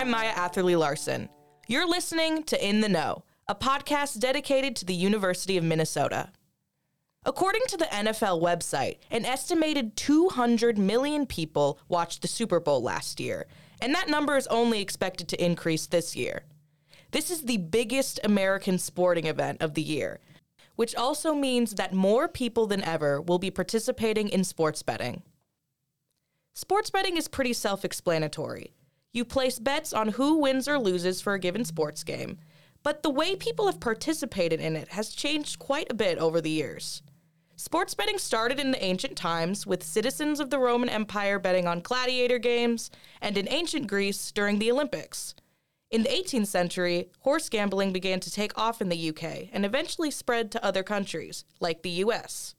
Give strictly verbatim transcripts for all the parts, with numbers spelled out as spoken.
I'm Maya Atherley Larson. You're listening to In The Know, a podcast dedicated to the University of Minnesota. According to the N F L website, an estimated two hundred million people watched the Super Bowl last year, and that number is only expected to increase this year. This is the biggest American sporting event of the year, which also means that more people than ever will be participating in sports betting. Sports betting is pretty self-explanatory. You place bets on who wins or loses for a given sports game, but the way people have participated in it has changed quite a bit over the years. Sports betting started in the ancient times with citizens of the Roman Empire betting on gladiator games, and in ancient Greece during the Olympics. In the eighteenth century, horse gambling began to take off in the U K and eventually spread to other countries, like the U S.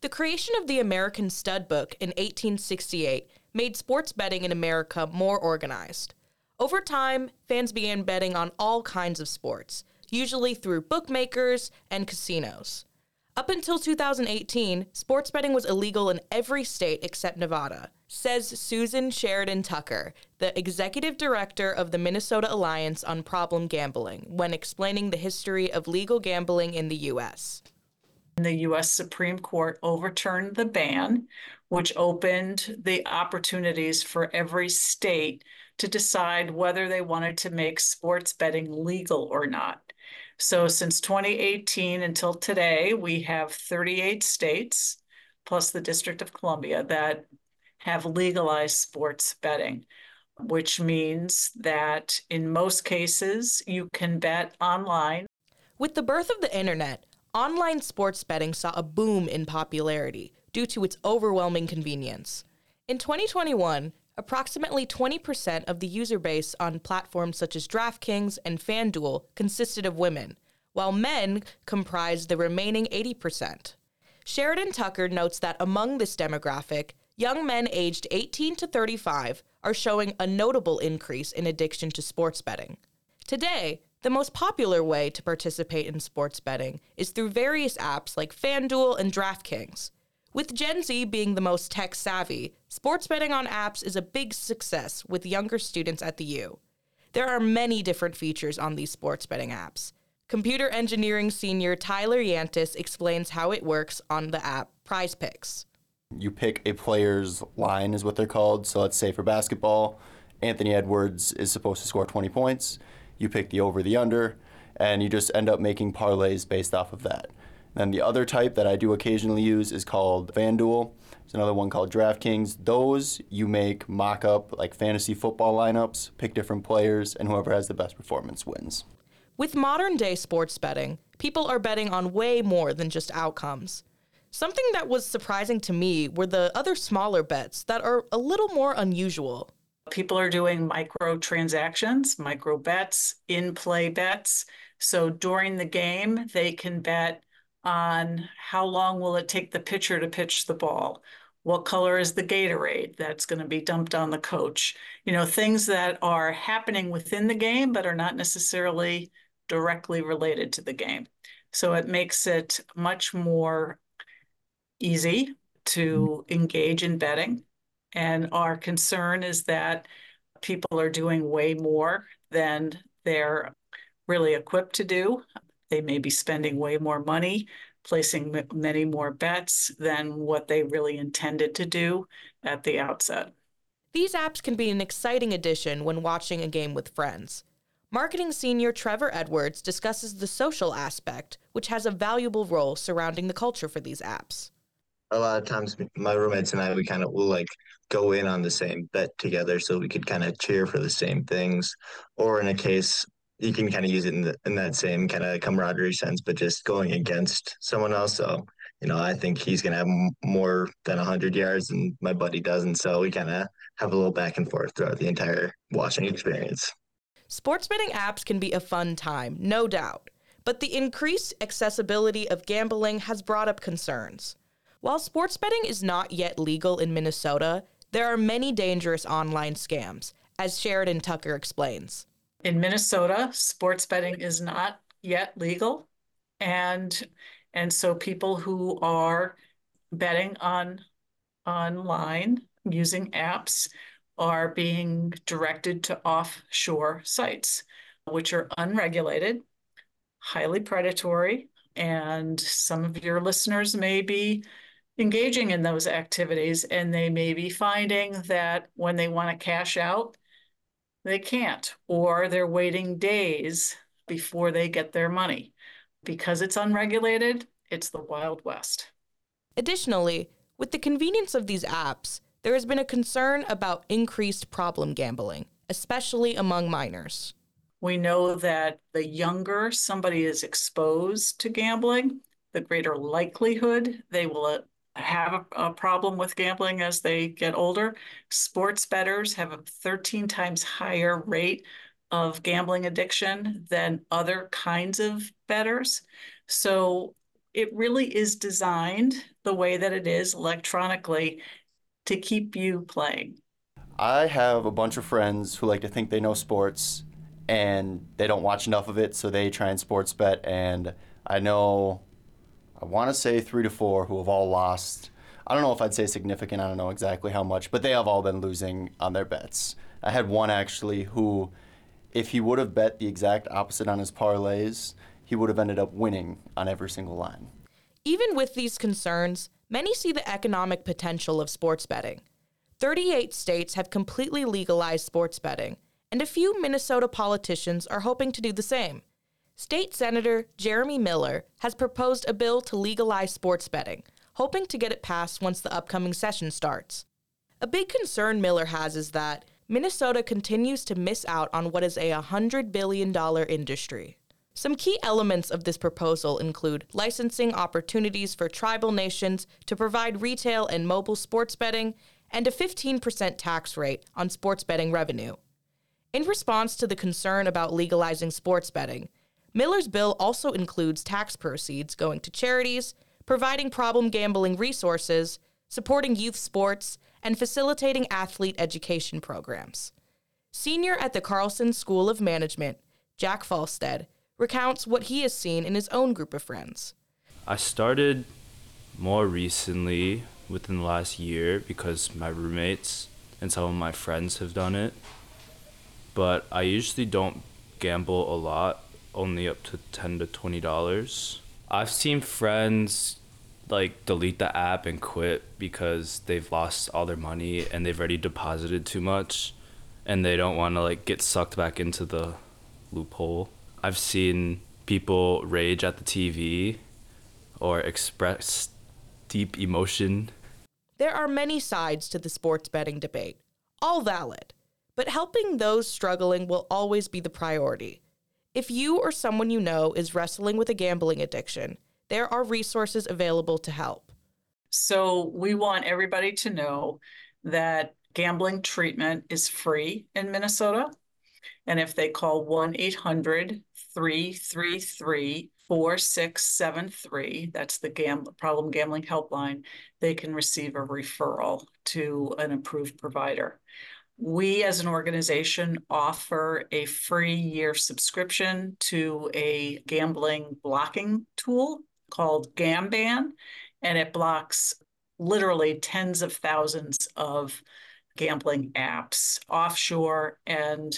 The creation of the American Stud Book in eighteen sixty-eight made sports betting in America more organized. Over time, fans began betting on all kinds of sports, usually through bookmakers and casinos. Up until two thousand eighteen, sports betting was illegal in every state except Nevada, says Susan Sheridan Tucker, the executive director of the Minnesota Alliance on Problem Gambling, when explaining the history of legal gambling in the U S. The U S Supreme Court overturned the ban, which opened the opportunities for every state to decide whether they wanted to make sports betting legal or not. So since twenty eighteen until today, we have thirty-eight states, plus the District of Columbia, that have legalized sports betting, which means that in most cases, you can bet online. With the birth of the internet, online sports betting saw a boom in popularity due to its overwhelming convenience. In twenty twenty-one, approximately twenty percent of the user base on platforms such as DraftKings and FanDuel consisted of women, while men comprised the remaining eighty percent. Sheridan Tucker notes that among this demographic, young men aged eighteen to thirty-five are showing a notable increase in addiction to sports betting. Today, the most popular way to participate in sports betting is through various apps like FanDuel and DraftKings. With Gen Z being the most tech-savvy, sports betting on apps is a big success with younger students at the U. There are many different features on these sports betting apps. Computer engineering senior Tyler Yantis explains how it works on the app Prize Picks. You pick a player's line is what they're called. So let's say for basketball, Anthony Edwards is supposed to score twenty points. You pick the over, the under, and you just end up making parlays based off of that. Then the other type that I do occasionally use is called FanDuel. There's another one called DraftKings. Those you make mock-up, like fantasy football lineups, pick different players, and whoever has the best performance wins. With modern-day sports betting, people are betting on way more than just outcomes. Something that was surprising to me were the other smaller bets that are a little more unusual. People are doing micro transactions, micro bets, in-play bets. So during the game, they can bet on how long will it take the pitcher to pitch the ball? What color is the Gatorade that's going to be dumped on the coach? You know, things that are happening within the game, but are not necessarily directly related to the game. So it makes it much more easy to engage in betting. And our concern is that people are doing way more than they're really equipped to do. They may be spending way more money, placing m- many more bets than what they really intended to do at the outset. These apps can be an exciting addition when watching a game with friends. Marketing senior Trevor Edwards discusses the social aspect, which has a valuable role surrounding the culture for these apps. A lot of times my roommates and I, we kind of will like go in on the same bet together so we could kind of cheer for the same things, or in a case you can kind of use it in, the, in that same kind of camaraderie sense, but just going against someone else. So, you know, I think he's going to have more than one hundred yards and my buddy doesn't. So we kind of have a little back and forth throughout the entire watching experience. Sports betting apps can be a fun time, no doubt. But the increased accessibility of gambling has brought up concerns. While sports betting is not yet legal in Minnesota, there are many dangerous online scams, as Sheridan Tucker explains. In Minnesota, sports betting is not yet legal, and and so people who are betting on online using apps are being directed to offshore sites, which are unregulated, highly predatory, and some of your listeners may be engaging in those activities, and they may be finding that when they want to cash out, they can't, or they're waiting days before they get their money. Because it's unregulated, it's the Wild West. Additionally, with the convenience of these apps, there has been a concern about increased problem gambling, especially among minors. We know that the younger somebody is exposed to gambling, the greater likelihood they will have a, a problem with gambling as they get older. Sports bettors have a thirteen times higher rate of gambling addiction than other kinds of bettors. So it really is designed the way that it is electronically to keep you playing. I have a bunch of friends who like to think they know sports and they don't watch enough of it, so they try and sports bet, and I know I want to say three to four who have all lost. I don't know if I'd say significant, I don't know exactly how much, but they have all been losing on their bets. I had one actually who, if he would have bet the exact opposite on his parlays, he would have ended up winning on every single line. Even with these concerns, many see the economic potential of sports betting. thirty-eight states have completely legalized sports betting, and a few Minnesota politicians are hoping to do the same. State Senator Jeremy Miller has proposed a bill to legalize sports betting, hoping to get it passed once the upcoming session starts. A big concern Miller has is that Minnesota continues to miss out on what is a one hundred billion dollars industry. Some key elements of this proposal include licensing opportunities for tribal nations to provide retail and mobile sports betting, and a fifteen percent tax rate on sports betting revenue. In response to the concern about legalizing sports betting, Miller's bill also includes tax proceeds going to charities, providing problem gambling resources, supporting youth sports, and facilitating athlete education programs. Senior at the Carlson School of Management, Jack Falstead, recounts what he has seen in his own group of friends. I started more recently within the last year because my roommates and some of my friends have done it, but I usually don't gamble a lot, only up to ten to twenty dollars. I've seen friends like delete the app and quit because they've lost all their money and they've already deposited too much and they don't want to like get sucked back into the loophole. I've seen people rage at the T V or express deep emotion. There are many sides to the sports betting debate, all valid, but helping those struggling will always be the priority. If you or someone you know is wrestling with a gambling addiction, there are resources available to help. So we want everybody to know that gambling treatment is free in Minnesota. And if they call one eight hundred, three three three, four six seven three, that's the gam- Problem Gambling Helpline, they can receive a referral to an approved provider. We as an organization offer a free year subscription to a gambling blocking tool called Gamban, and it blocks literally tens of thousands of gambling apps, offshore and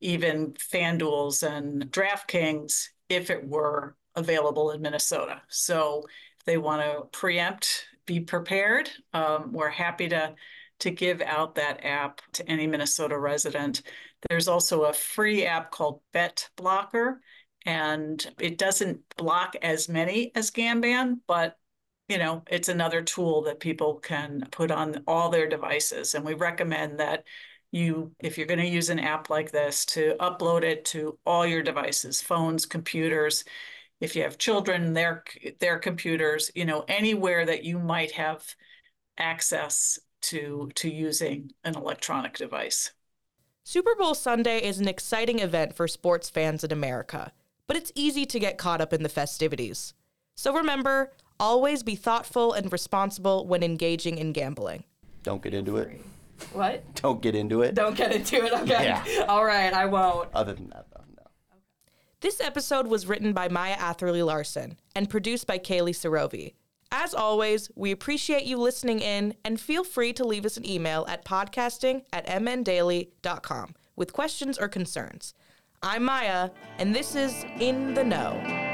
even FanDuel's and DraftKings, if it were available in Minnesota. So if they want to preempt, be prepared. Um, we're happy to to give out that app to any Minnesota resident. There's also a free app called Bet Blocker, and it doesn't block as many as Gamban, but you know, it's another tool that people can put on all their devices. And we recommend that you, if you're going to use an app like this, to upload it to all your devices, phones, computers, if you have children, their, their computers, you know, anywhere that you might have access to, to using an electronic device. Super Bowl Sunday is an exciting event for sports fans in America, but it's easy to get caught up in the festivities. So remember, always be thoughtful and responsible when engaging in gambling. Don't get into it. What? Don't get into it. Don't get into it, okay. Yeah. All right, I won't. Other than that, though, no. Okay. This episode was written by Maya Atherley Larson and produced by Kaylee Sirovi. As always, we appreciate you listening in, and feel free to leave us an email at podcasting at m n daily dot com with questions or concerns. I'm Maya, and this is In The Know.